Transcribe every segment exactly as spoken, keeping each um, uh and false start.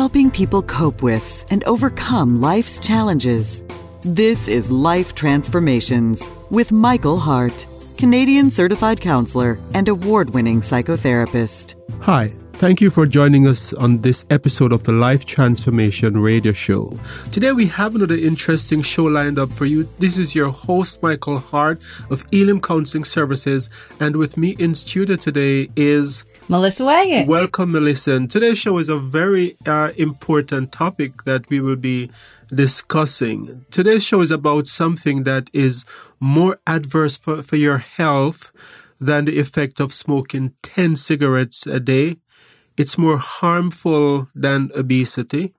helping people cope with and overcome life's challenges. This is Life Transformations with Michael Hart, Canadian Certified Counselor and award-winning psychotherapist. Hi. Thank you for joining us on this episode of the Life Transformation Radio Show. Today we have another interesting show lined up for you. This is your host, Michael Hart of Elim Counseling Services. And with me in studio today is Melissa Waggon. Welcome, Melissa. And today's show is a very uh, important topic that we will be discussing. Today's show is about something that is more adverse for, for your health than the effect of smoking ten cigarettes a day. It's more harmful than obesity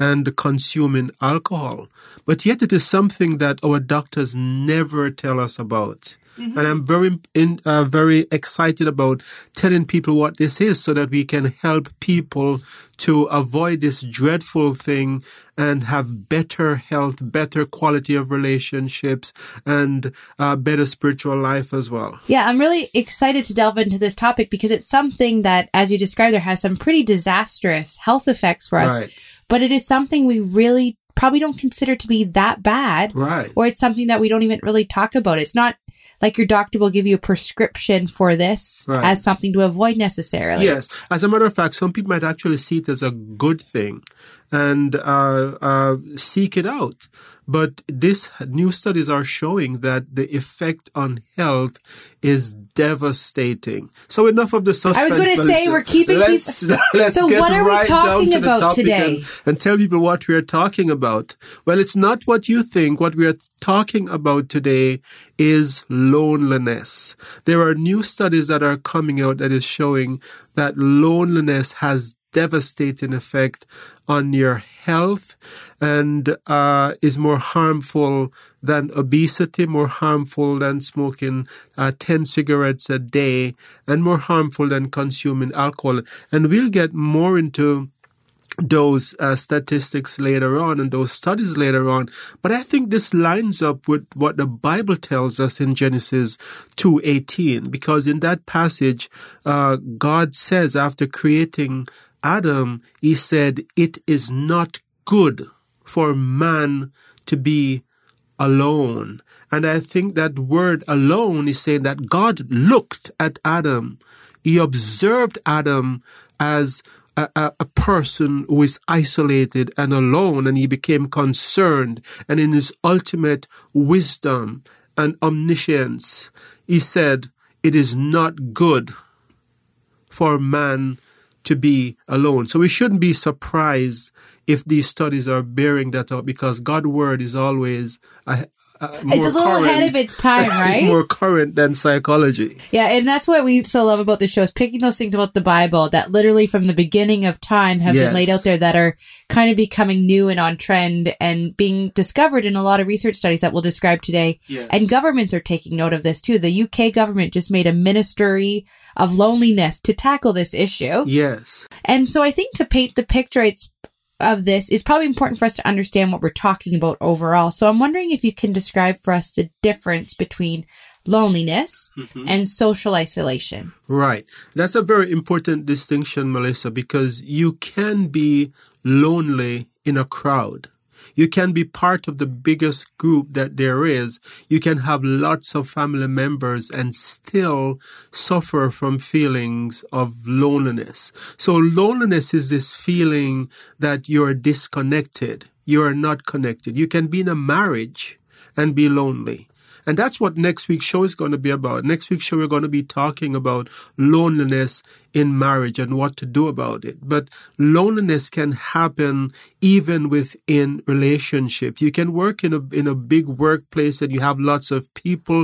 and consuming alcohol. But yet it is something that our doctors never tell us about. Mm-hmm. And I'm very in, uh, very excited about telling people what this is so that we can help people to avoid this dreadful thing and have better health, better quality of relationships, and uh, better spiritual life as well. Yeah, I'm really excited to delve into this topic because it's something that, as you described, there has some pretty disastrous health effects for us. Right. But it is something we really probably don't consider to be that bad. Right. Or it's something that we don't even really talk about. It's not like your doctor will give you a prescription for this right. as something to avoid necessarily. Yes. As a matter of fact, some people might actually see it as a good thing and uh, uh, seek it out. But these new studies are showing that the effect on health is devastating. So enough of the suspense. I was going to say, we're keeping let's, people... Let's so get what are right we talking down to about the topic today? And, and tell people what we are talking about. Well, it's not what you think. What we are talking about today is loneliness. There are new studies that are coming out that is showing that loneliness has devastating effect on your health and uh, is more harmful than obesity, more harmful than smoking uh, ten cigarettes a day, and more harmful than consuming alcohol. And we'll get more into those uh, statistics later on and those studies later on. But I think this lines up with what the Bible tells us in Genesis two eighteen, because in that passage, uh, God says after creating Adam, he said, "It is not good for man to be alone." And I think that word alone is saying that God looked at Adam. He observed Adam as A, a person who is isolated and alone, and he became concerned. And in his ultimate wisdom and omniscience, he said, "It is not good for man to be alone." So we shouldn't be surprised if these studies are bearing that out, because God's word is always a, Uh, it's a little current, ahead of its time, right? It's more current than psychology. Yeah, and that's what we so love about the show is picking those things about the Bible that literally from the beginning of time have yes. been laid out there that are kind of becoming new and on trend and being discovered in a lot of research studies that we'll describe today. Yes. And governments are taking note of this too. The U K government just made a ministry of loneliness to tackle this issue. Yes. And so I think to paint the picture, it's of this is probably important for us to understand what we're talking about overall. So I'm wondering if you can describe for us the difference between loneliness mm-hmm. and social isolation. Right. That's a very important distinction, Melissa, because you can be lonely in a crowd. You can be part of the biggest group that there is. You can have lots of family members and still suffer from feelings of loneliness. So loneliness is this feeling that you're disconnected. You're not connected. You can be in a marriage and be lonely. And that's what next week's show is going to be about. Next week's show, we're going to be talking about loneliness in marriage and what to do about it. But loneliness can happen even within relationships. You can work in a in a big workplace and you have lots of people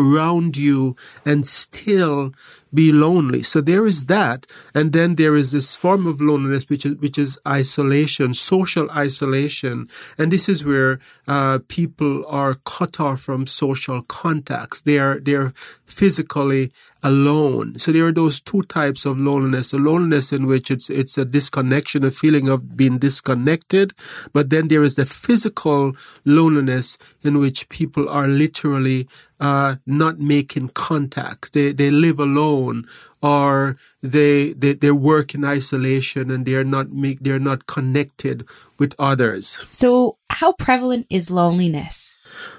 around you and still be lonely. So there is that. And then there is this form of loneliness, which is, which is isolation, social isolation. And this is where uh, people are cut off from social contacts. They are, they're physically alone. So there are those two types of loneliness. The loneliness in which it's it's a disconnection, a feeling of being disconnected. But then there is the physical loneliness in which people are literally uh, not making contact. They they live alone, or they they they work in isolation, and they are not make they're not connected with others. So how prevalent is loneliness?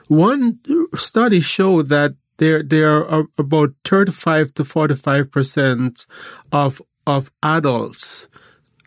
One study showed that There, there are about thirty-five to forty-five percent of of adults,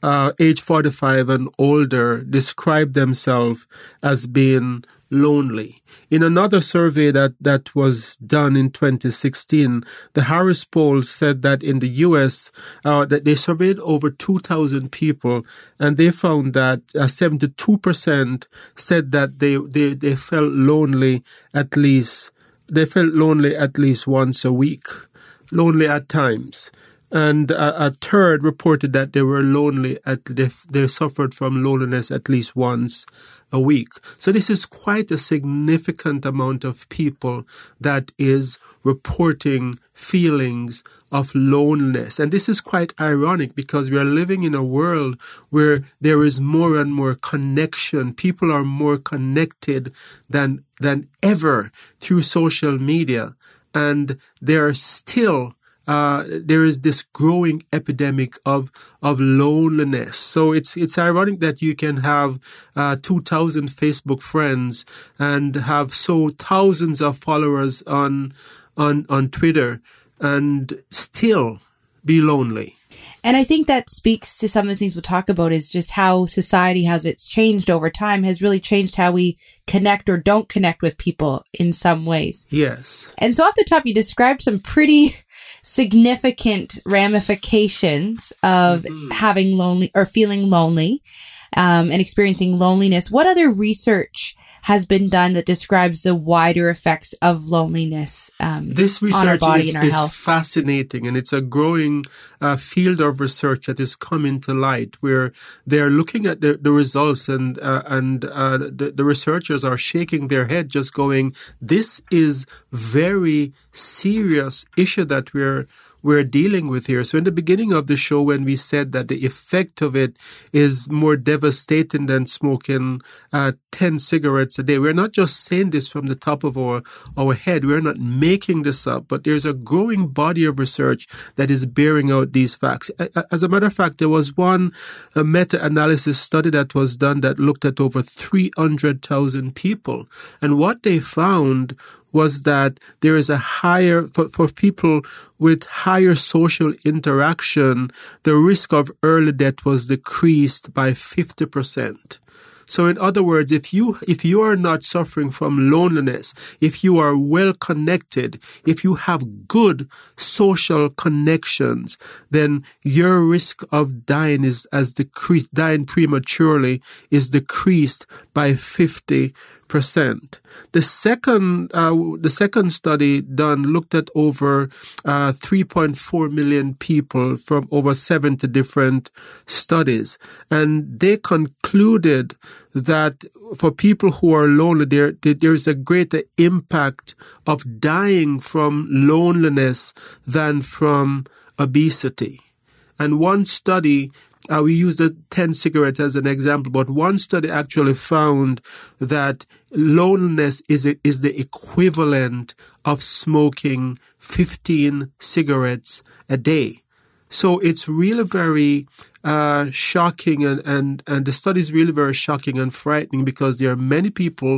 uh, age forty-five and older, describe themselves as being lonely. In another survey that, that was done in twenty sixteen, the Harris poll said that in the U S, uh, that they surveyed over two thousand people, and they found that uh, seventy-two percent said that they, they, they felt lonely at least. They felt lonely at least once a week, lonely at times. And a, a third reported that they were lonely, at they, they suffered from loneliness at least once a week. So this is quite a significant amount of people that is reporting feelings of loneliness. And this is quite ironic because we are living in a world where there is more and more connection. People are more connected than than ever through social media. And there are still Uh, there is this growing epidemic of of loneliness. So it's it's ironic that you can have uh, two thousand Facebook friends and have so thousands of followers on on on Twitter and still be lonely. And I think that speaks to some of the things we'll talk about is just how society, has it's changed over time, has really changed how we connect or don't connect with people in some ways. Yes. And so off the top, you described some pretty significant ramifications of mm-hmm. having lonely or feeling lonely um, and experiencing loneliness. What other research has been done that describes the wider effects of loneliness um, this research on our body is, and our is health? Fascinating, and it's a growing uh, field of research that is coming to light, where they're looking at the, the results, and uh, and uh, the, the researchers are shaking their head, just going, "This is very serious issue that we're we're dealing with here." So in the beginning of the show, when we said that the effect of it is more devastating than smoking uh, ten cigarettes a day, we're not just saying this from the top of our, our head. We're not making this up, but there's a growing body of research that is bearing out these facts. As a matter of fact, there was one meta-analysis study that was done that looked at over three hundred thousand people. And what they found was that there is a higher, for, for people with higher social interaction, the risk of early death was decreased by fifty percent. So in other words, if you if you are not suffering from loneliness, if you are well connected, if you have good social connections, then your risk of dying is as decreased dying prematurely is decreased by fifty percent. The second uh, the second study done looked at over uh, three point four million people from over seventy different studies, and they concluded that for people who are lonely, there there is a greater impact of dying from loneliness than from obesity. And one study, uh, we used the ten cigarettes as an example, but one study actually found that loneliness is a, is the equivalent of smoking fifteen cigarettes a day. So it's really very uh, shocking, and, and, and the study is really very shocking and frightening, because there are many people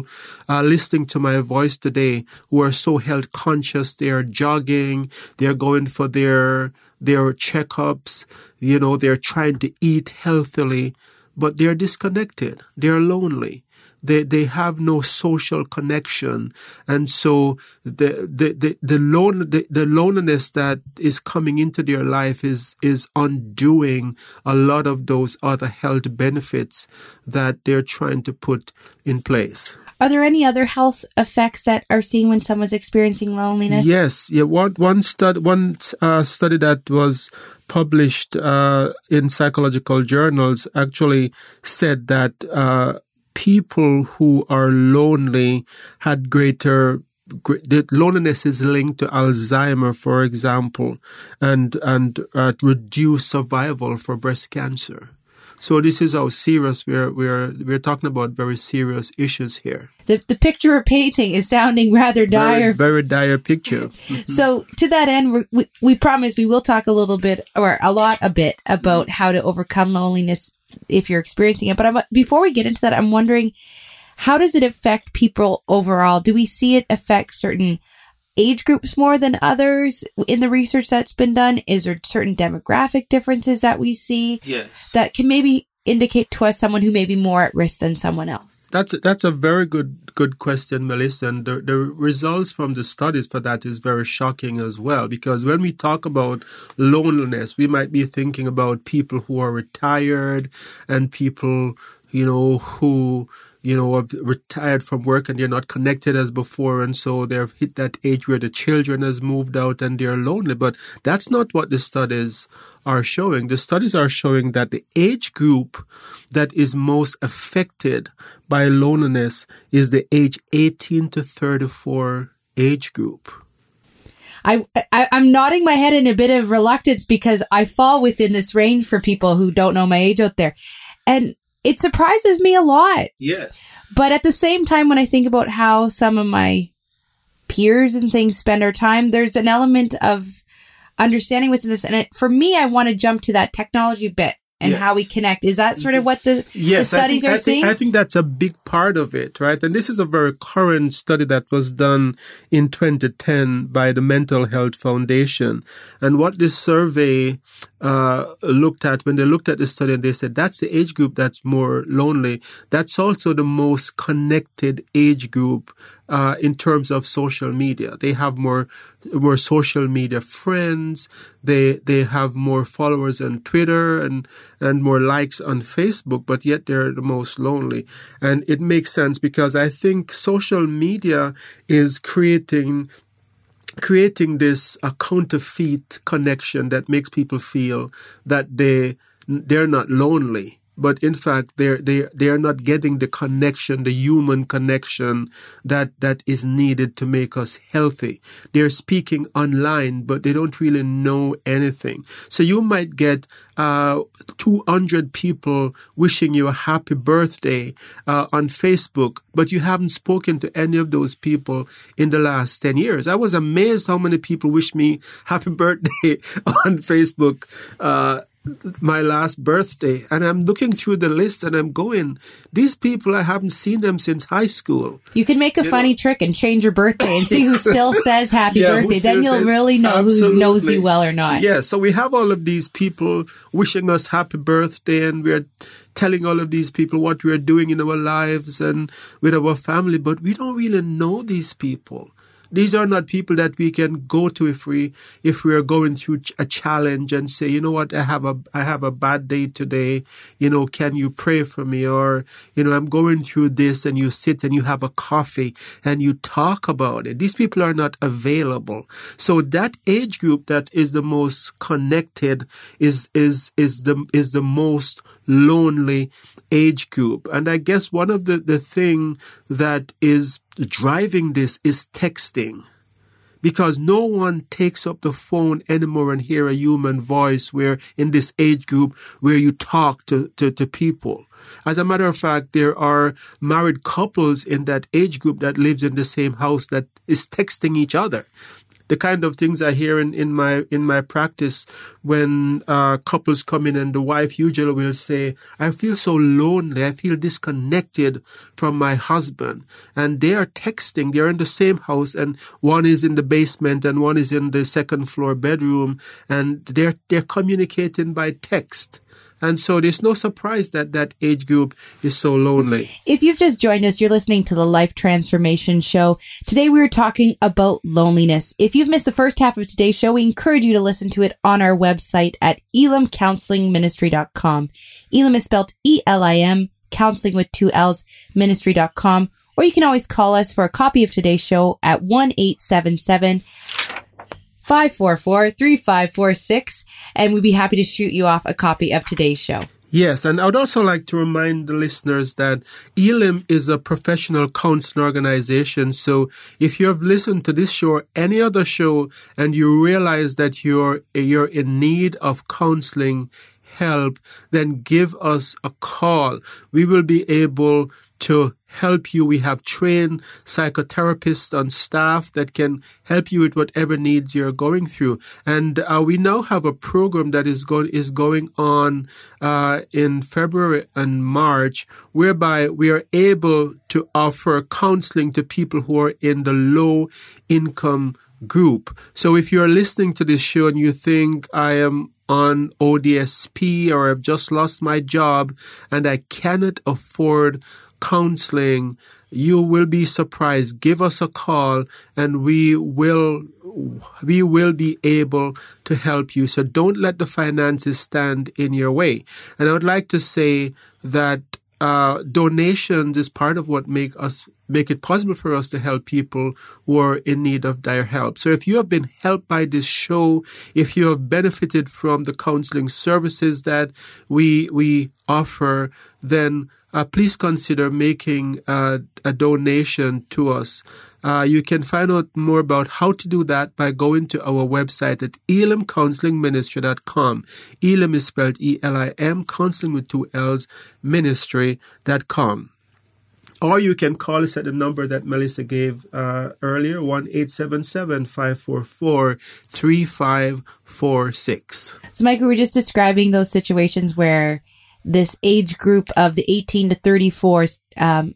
uh, listening to my voice today who are so health conscious. They are jogging, they are going for their their checkups, you know, they're trying to eat healthily, but they're disconnected, they're lonely. They they have no social connection, and so the the the the, lone, the the loneliness that is coming into their life is is undoing a lot of those other health benefits that they're trying to put in place. Are there any other health effects that are seen when someone's experiencing loneliness? Yes, yeah. One one study one uh, study that was published uh, in psychological journals actually said that Uh, people who are lonely had greater that loneliness is linked to Alzheimer, for example, and and uh, reduced survival for breast cancer. So this is how serious we're we're we're talking about very serious issues here. The the picture we're painting is sounding rather dire. Very, very dire picture. Mm-hmm. So to that end, we, we we promise we will talk a little bit or a lot a bit about how to overcome loneliness if you're experiencing it. But I'm, before we get into that, I'm wondering, how does it affect people overall? Do we see it affect certain age groups more than others in the research that's been done? Is there certain demographic differences that we see yes. that can maybe indicate to us someone who may be more at risk than someone else? That's a, that's a very good good question, Melissa. And the, the results from the studies for that is very shocking as well, because when we talk about loneliness, we might be thinking about people who are retired and people, you know, who... you know, have retired from work and they're not connected as before. And so they've hit that age where the children has moved out and they're lonely. But that's not what the studies are showing. The studies are showing that the age group that is most affected by loneliness is the age eighteen to thirty-four age group. I, I, I'm nodding my head in a bit of reluctance because I fall within this range for people who don't know my age out there. And it surprises me a lot. Yes. But at the same time, when I think about how some of my peers and things spend our time, there's an element of understanding what's in this. And it, for me, I want to jump to that technology bit and yes. how we connect. Is that sort of what the, yes, the studies I think, are I seeing? Think, I think that's a big part of it, right? And this is a very current study that was done in twenty ten by the Mental Health Foundation. And what this survey uh, looked at, when they looked at the study, they said that's the age group that's more lonely. That's also the most connected age group uh, in terms of social media. They have more more social media friends. They, they have more followers on Twitter and and more likes on Facebook, but yet they're the most lonely. And it makes sense because I think social media is creating creating this a counterfeit connection that makes people feel that they they're not lonely. But in fact, they're, they're, they're not getting the connection, the human connection that, that is needed to make us healthy. They're speaking online, but they don't really know anything. So you might get uh, two hundred people wishing you a happy birthday uh, on Facebook, but you haven't spoken to any of those people in the last ten years. I was amazed how many people wish me happy birthday on Facebook uh my last birthday, and I'm looking through the list and I'm going, these people, I haven't seen them since high school. You can make a you funny know? trick and change your birthday and see who still says happy yeah, birthday. Then you'll says, really know absolutely. who knows you well or not. Yeah, so we have all of these people wishing us happy birthday, and we're telling all of these people what we're doing in our lives and with our family, but we don't really know these people. These are not people that we can go to if we if we are going through a challenge and say, you know what, I have a I have a bad day today. You know, can you pray for me? Or, you know, I'm going through this, and you sit and you have a coffee and you talk about it. These people are not available. So that age group that is the most connected is is is the is the most lonely age group. And I guess one of the, the thing that is driving this is texting, because no one takes up the phone anymore and hear a human voice where in this age group where you talk to, to, to people. As a matter of fact, there are married couples in that age group that lives in the same house that is texting each other. The kind of things I hear in, in my in my practice when uh, couples come in, and the wife usually will say, I feel so lonely, I feel disconnected from my husband. And they are texting, they're in the same house, and one is in the basement and one is in the second floor bedroom, and they're they're communicating by text. And so there's no surprise that that age group is so lonely. If you've just joined us, you're listening to the Life Transformation Show. Today we are talking about loneliness. If you've missed the first half of today's show, we encourage you to listen to it on our website at elim counseling ministry dot com. Elim is spelled E L I M, counseling with two L's, ministry dot com. Or you can always call us for a copy of today's show at one eight seven seven five four four three five four six, and we'd be happy to shoot you off a copy of today's show. Yes, and I would also like to remind the listeners that Elim is a professional counseling organization. So if you have listened to this show or any other show and you realize that you're you're in need of counseling help, then give us a call. We will be able to help you. We have trained psychotherapists on staff that can help you with whatever needs you're going through. And uh, we now have a program that is going is going on uh, in February and March, whereby we are able to offer counseling to people who are in the low income group. So if you're listening to this show and you think, I am on O D S P or I've just lost my job and I cannot afford counseling, you will be surprised. Give us a call and we will we will be able to help you. So don't let the finances stand in your way. And I would like to say that Uh, donations is part of what make us make it possible for us to help people who are in need of their help. So if you have been helped by this show, if you have benefited from the counseling services that we we offer, then uh, please consider making uh, a donation to us. Uh, you can find out more about how to do that by going to our website at elim counseling ministry dot com. Elim is spelled E L I M, counseling with two L's, ministry dot com. Or you can call us at the number that Melissa gave uh, earlier, one eight seven seven, five four four, three five four six. So, Michael, we're just describing those situations where this age group of the eighteen to thirty-four um,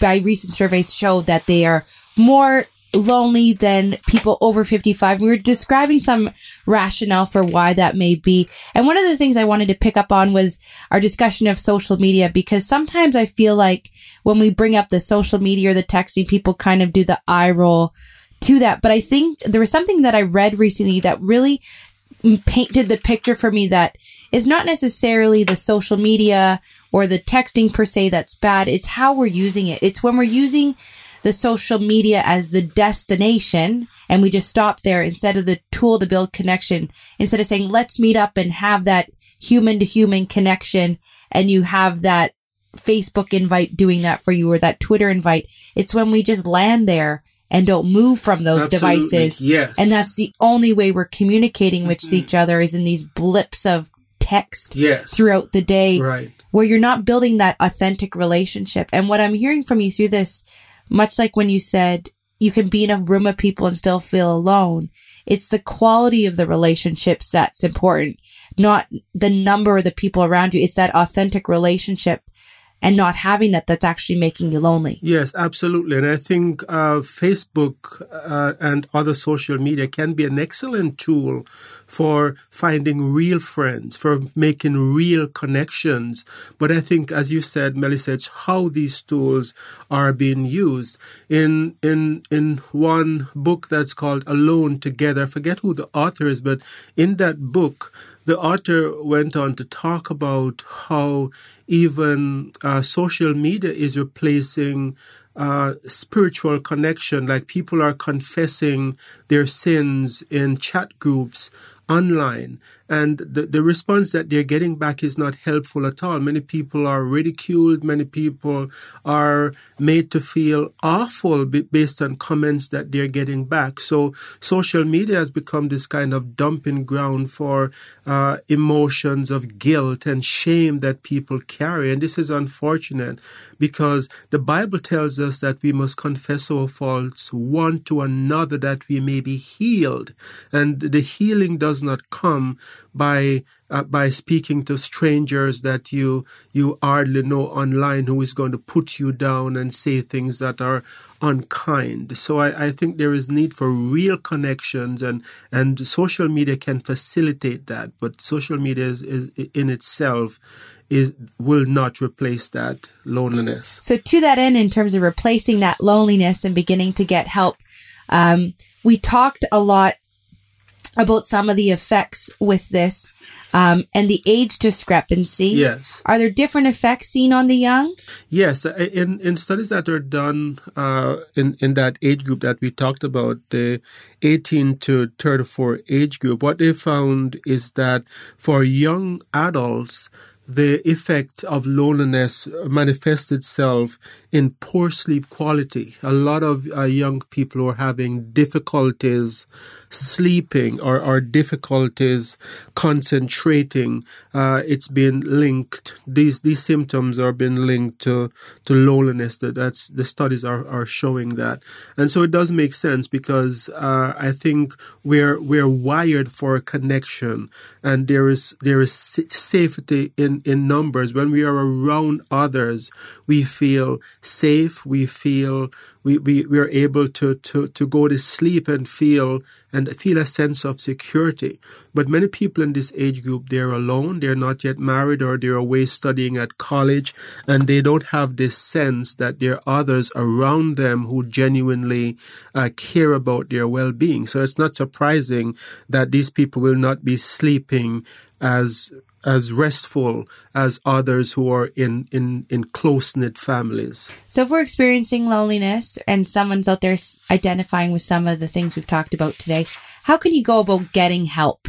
by recent surveys showed that they are more lonely than people over fifty-five. We were describing some rationale for why that may be. And one of the things I wanted to pick up on was our discussion of social media, because sometimes I feel like when we bring up the social media or the texting, people kind of do the eye roll to that. But I think there was something that I read recently that really painted the picture for me that it's not necessarily the social media or the texting per se that's bad. It's how we're using it. It's when we're using the social media as the destination and we just stop there instead of the tool to build connection, instead of saying, let's meet up and have that human to human connection. And you have that Facebook invite doing that for you or that Twitter invite. It's when we just land there and don't move from those Absolutely. Devices. Yes. And that's the only way we're communicating with mm-hmm. each other is in these blips of text yes. throughout the day right. where you're not building that authentic relationship. And what I'm hearing from you through this, much like when you said you can be in a room of people and still feel alone, it's the quality of the relationships that's important, not the number of the people around you. It's that authentic relationship. And not having that, that's actually making you lonely. Yes, absolutely. And I think uh, Facebook uh, and other social media can be an excellent tool for finding real friends, for making real connections. But I think, as you said, Melissa, it's how these tools are being used. In in in one book that's called Alone Together, I forget who the author is, but in that book, the author went on to talk about how even uh, social media is replacing uh, spiritual connection. Like people are confessing their sins in chat groups online. And the, the response that they're getting back is not helpful at all. Many people are ridiculed. Many people are made to feel awful based on comments that they're getting back. So social media has become this kind of dumping ground for uh, emotions of guilt and shame that people carry. And this is unfortunate because the Bible tells us that we must confess our faults one to another that we may be healed. And the healing does not come by uh, by speaking to strangers that you you hardly know online who is going to put you down and say things that are unkind. So I, I think there is need for real connections, and, and social media can facilitate that. But social media is, is in itself is will not replace that loneliness. So to that end, in terms of replacing that loneliness and beginning to get help, um, we talked a lot about some of the effects with this um, and the age discrepancy. Yes. Are there different effects seen on the young? Yes. In in studies that are done uh, in, in that age group that we talked about, the eighteen to thirty-four age group, what they found is that for young adults, the effect of loneliness manifests itself in poor sleep quality. A lot of uh, young people are having difficulties sleeping or, or difficulties concentrating. Uh, it's been linked. These these symptoms are being linked to, to loneliness. That that's the studies are, are showing that. And so it does make sense because uh, I think we're we're wired for a connection, and there is there is safety in in numbers. When we are around others, we feel safe, we feel we, we, we are able to, to, to go to sleep and feel and feel a sense of security. But many people in this age group, they're alone, they're not yet married, or they're away studying at college, and they don't have this sense that there are others around them who genuinely uh, care about their well-being. So it's not surprising that these people will not be sleeping as as restful as others who are in, in, in close-knit families. So if we're experiencing loneliness and someone's out there identifying with some of the things we've talked about today, how can you go about getting help?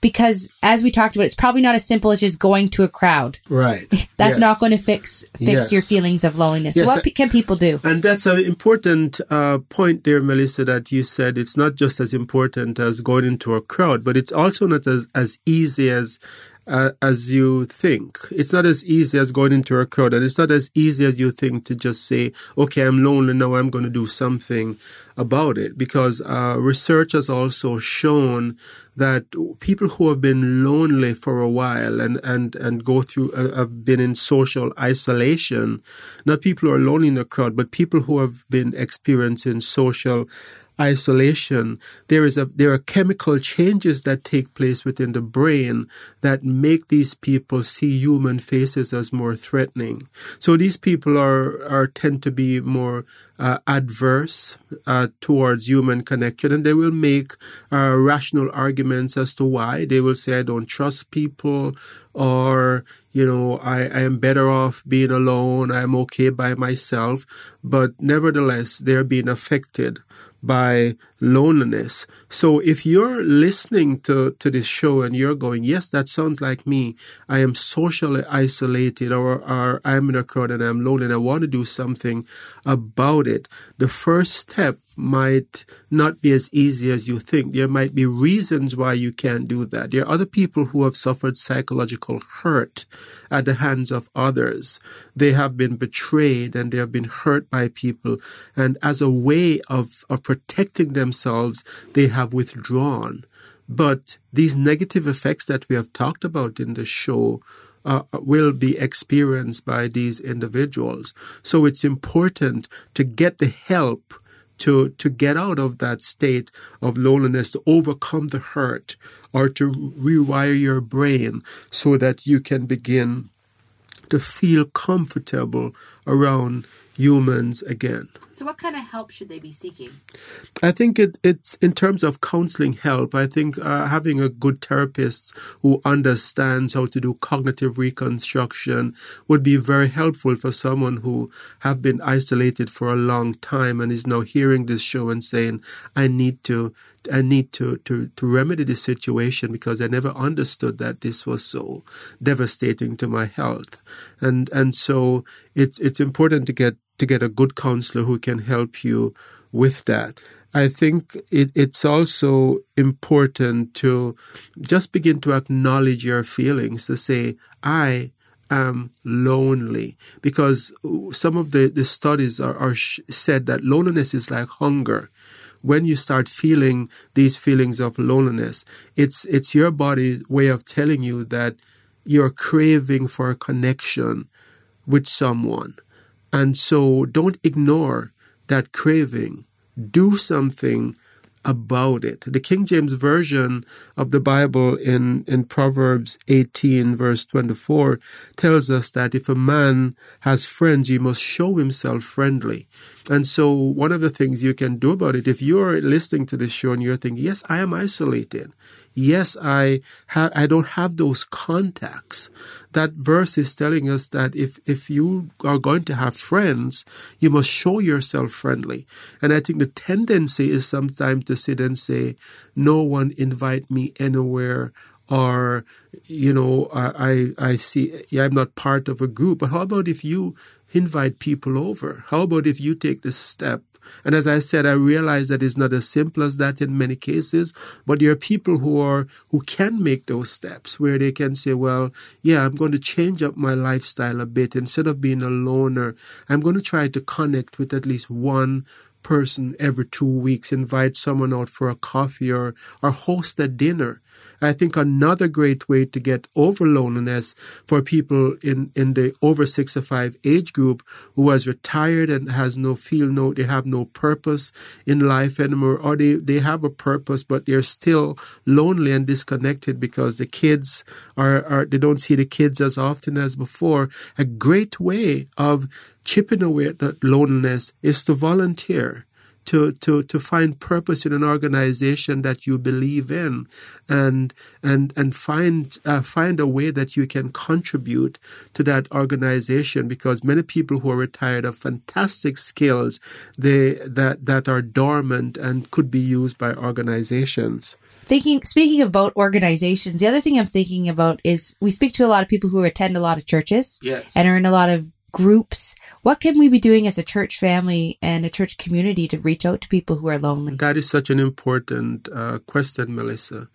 Because as we talked about, it's probably not as simple as just going to a crowd. Right. That's yes. not going to fix fix yes. your feelings of loneliness. Yes. So what can people do? And that's an important uh, point there, Melissa, that you said. It's not just as important as going into a crowd, but it's also not as, as easy as Uh, as you think. It's not as easy as going into a crowd, and it's not as easy as you think to just say, okay, I'm lonely now, I'm going to do something about it. Because uh, research has also shown that people who have been lonely for a while and, and, and go through, uh, have been in social isolation, not people who are lonely in a crowd, but people who have been experiencing social isolation, there is a there are chemical changes that take place within the brain that make these people see human faces as more threatening. So these people are are tend to be more uh, adverse uh, towards human connection, and they will make uh, rational arguments as to why. They will say, I don't trust people, or you know, I, I am better off being alone, I'm okay by myself. But nevertheless, they're being affected by loneliness. So if you're listening to, to this show and you're going, yes, that sounds like me, I am socially isolated, or, or I'm in a crowd and I'm lonely and I want to do something about it, the first step might not be as easy as you think. There might be reasons why you can't do that. There are other people who have suffered psychological hurt at the hands of others. They have been betrayed and they have been hurt by people. And as a way of, of protecting themselves, they have withdrawn. But these negative effects that we have talked about in the show Uh, will be experienced by these individuals. So it's important to get the help to to get out of that state of loneliness, to overcome the hurt, or to rewire your brain so that you can begin to feel comfortable around humans again. So what kind of help should they be seeking? I think it, it's in terms of counseling help, I think uh, having a good therapist who understands how to do cognitive reconstruction would be very helpful for someone who have been isolated for a long time and is now hearing this show and saying, I need to I need to, to, to remedy this situation because I never understood that this was so devastating to my health. And and so it's it's important to get to get a good counselor who can help you with that. I think it, it's also important to just begin to acknowledge your feelings, to say, I am lonely. Because some of the, the studies are, are said that loneliness is like hunger. When you start feeling these feelings of loneliness, it's it's your body's way of telling you that you're craving for a connection with someone. And so don't ignore that craving. Do something about it. The King James Version of the Bible in, in Proverbs eighteen, verse twenty-four, tells us that if a man has friends, he must show himself friendly. And so one of the things you can do about it, if you're listening to this show and you're thinking, yes, I am isolated. Yes, I ha- I don't have those contacts. That verse is telling us that if, if you are going to have friends, you must show yourself friendly. And I think the tendency is sometimes to sit and say, no one invite me anywhere, or, you know, I, I see I'm not part of a group. But how about if you invite people over? How about if you take this step? And as I said, I realize that it's not as simple as that in many cases, but there are people who are who can make those steps where they can say, well, yeah, I'm going to change up my lifestyle a bit. Instead of being a loner, I'm going to try to connect with at least one person every two weeks, invite someone out for a coffee or, or host a dinner. I think another great way to get over loneliness for people in, in the over sixty-five age group who has retired and has no feel, no, they have no purpose in life anymore, or they, they have a purpose, but they're still lonely and disconnected because the kids are, are, they don't see the kids as often as before. A great way of chipping away at that loneliness is to volunteer, to, to, to find purpose in an organization that you believe in, and and and find uh, find a way that you can contribute to that organization. Because many people who are retired have fantastic skills they that that are dormant and could be used by organizations. Thinking, speaking about organizations, the other thing I'm thinking about is we speak to a lot of people who attend a lot of churches, yes, and are in a lot of groups. What can we be doing as a church family and a church community to reach out to people who are lonely? That is such an important uh, question, Melissa,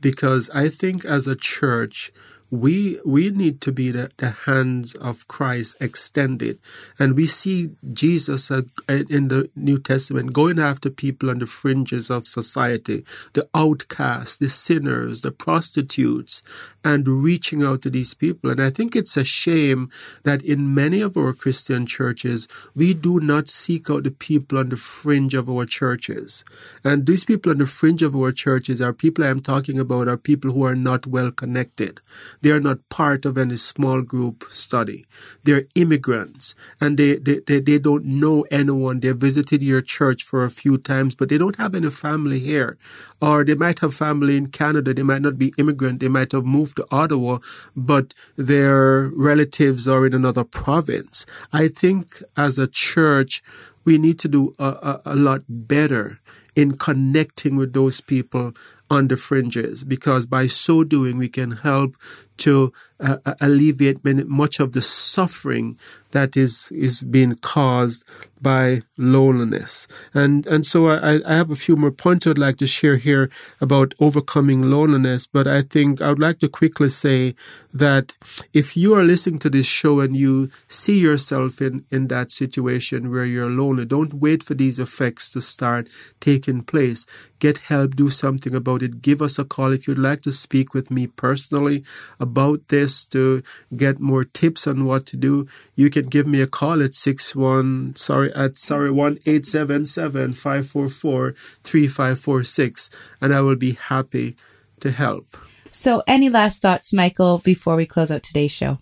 because I think as a church, we we need to be the, the hands of Christ extended. And we see Jesus in the New Testament going after people on the fringes of society, the outcasts, the sinners, the prostitutes, and reaching out to these people. And I think it's a shame that in many of our Christian churches, we do not seek out the people on the fringe of our churches. And these people on the fringe of our churches are people I'm talking about are people who are not well connected. They are not part of any small group study. They're immigrants, and they, they, they, they don't know anyone. They visited your church for a few times, but they don't have any family here. Or they might have family in Canada. They might not be immigrant. They might have moved to Ottawa, but their relatives are in another province. I think as a church, we need to do a, a, a lot better in connecting with those people on the fringes, because by so doing, we can help to uh, alleviate many, much of the suffering that is, is being caused by loneliness. And and so I, I have a few more points I'd like to share here about overcoming loneliness, but I think I would like to quickly say that if you are listening to this show and you see yourself in, in that situation where you're lonely, don't wait for these effects to start taking place. Get help, do something about it. Give us a call if you'd like to speak with me personally about this to get more tips on what to do. You can give me a call at six one sorry at sorry one eight seven seven, five four four, three five four six, and I will be happy to help. So any last thoughts, Michael, before we close out today's show?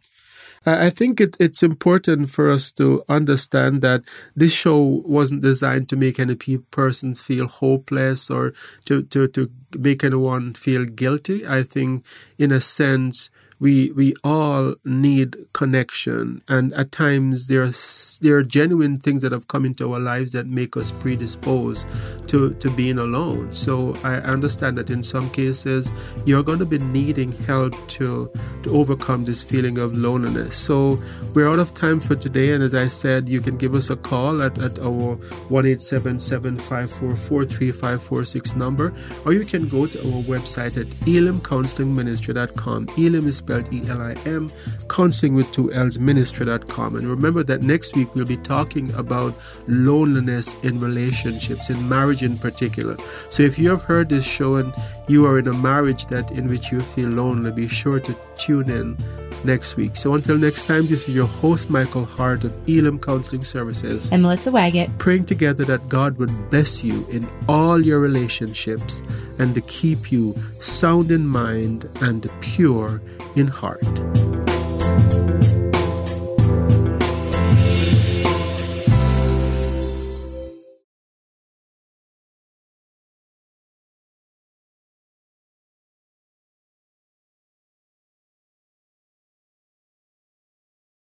I think it, it's important for us to understand that this show wasn't designed to make any pe- persons feel hopeless or to, to, to make anyone feel guilty. I think, in a sense, We we all need connection, and at times there are, there are genuine things that have come into our lives that make us predisposed to, to being alone. So I understand that in some cases you're going to be needing help to, to overcome this feeling of loneliness. So we're out of time for today, and as I said, you can give us a call at, at our one eight seven seven, five four four, three five four six number, or you can go to our website at elim counseling ministry dot com. Elim is spelled E L I M, counseling with two L's, ministry dot com. And remember that next week we'll be talking about loneliness in relationships, in marriage in particular. So if you have heard this show and you are in a marriage that in which you feel lonely, be sure to tune in next week. So until next time, this is your host, Michael Hart of Elim Counseling Services. And Melissa Waggon. Praying together that God would bless you in all your relationships and to keep you sound in mind and pure in heart.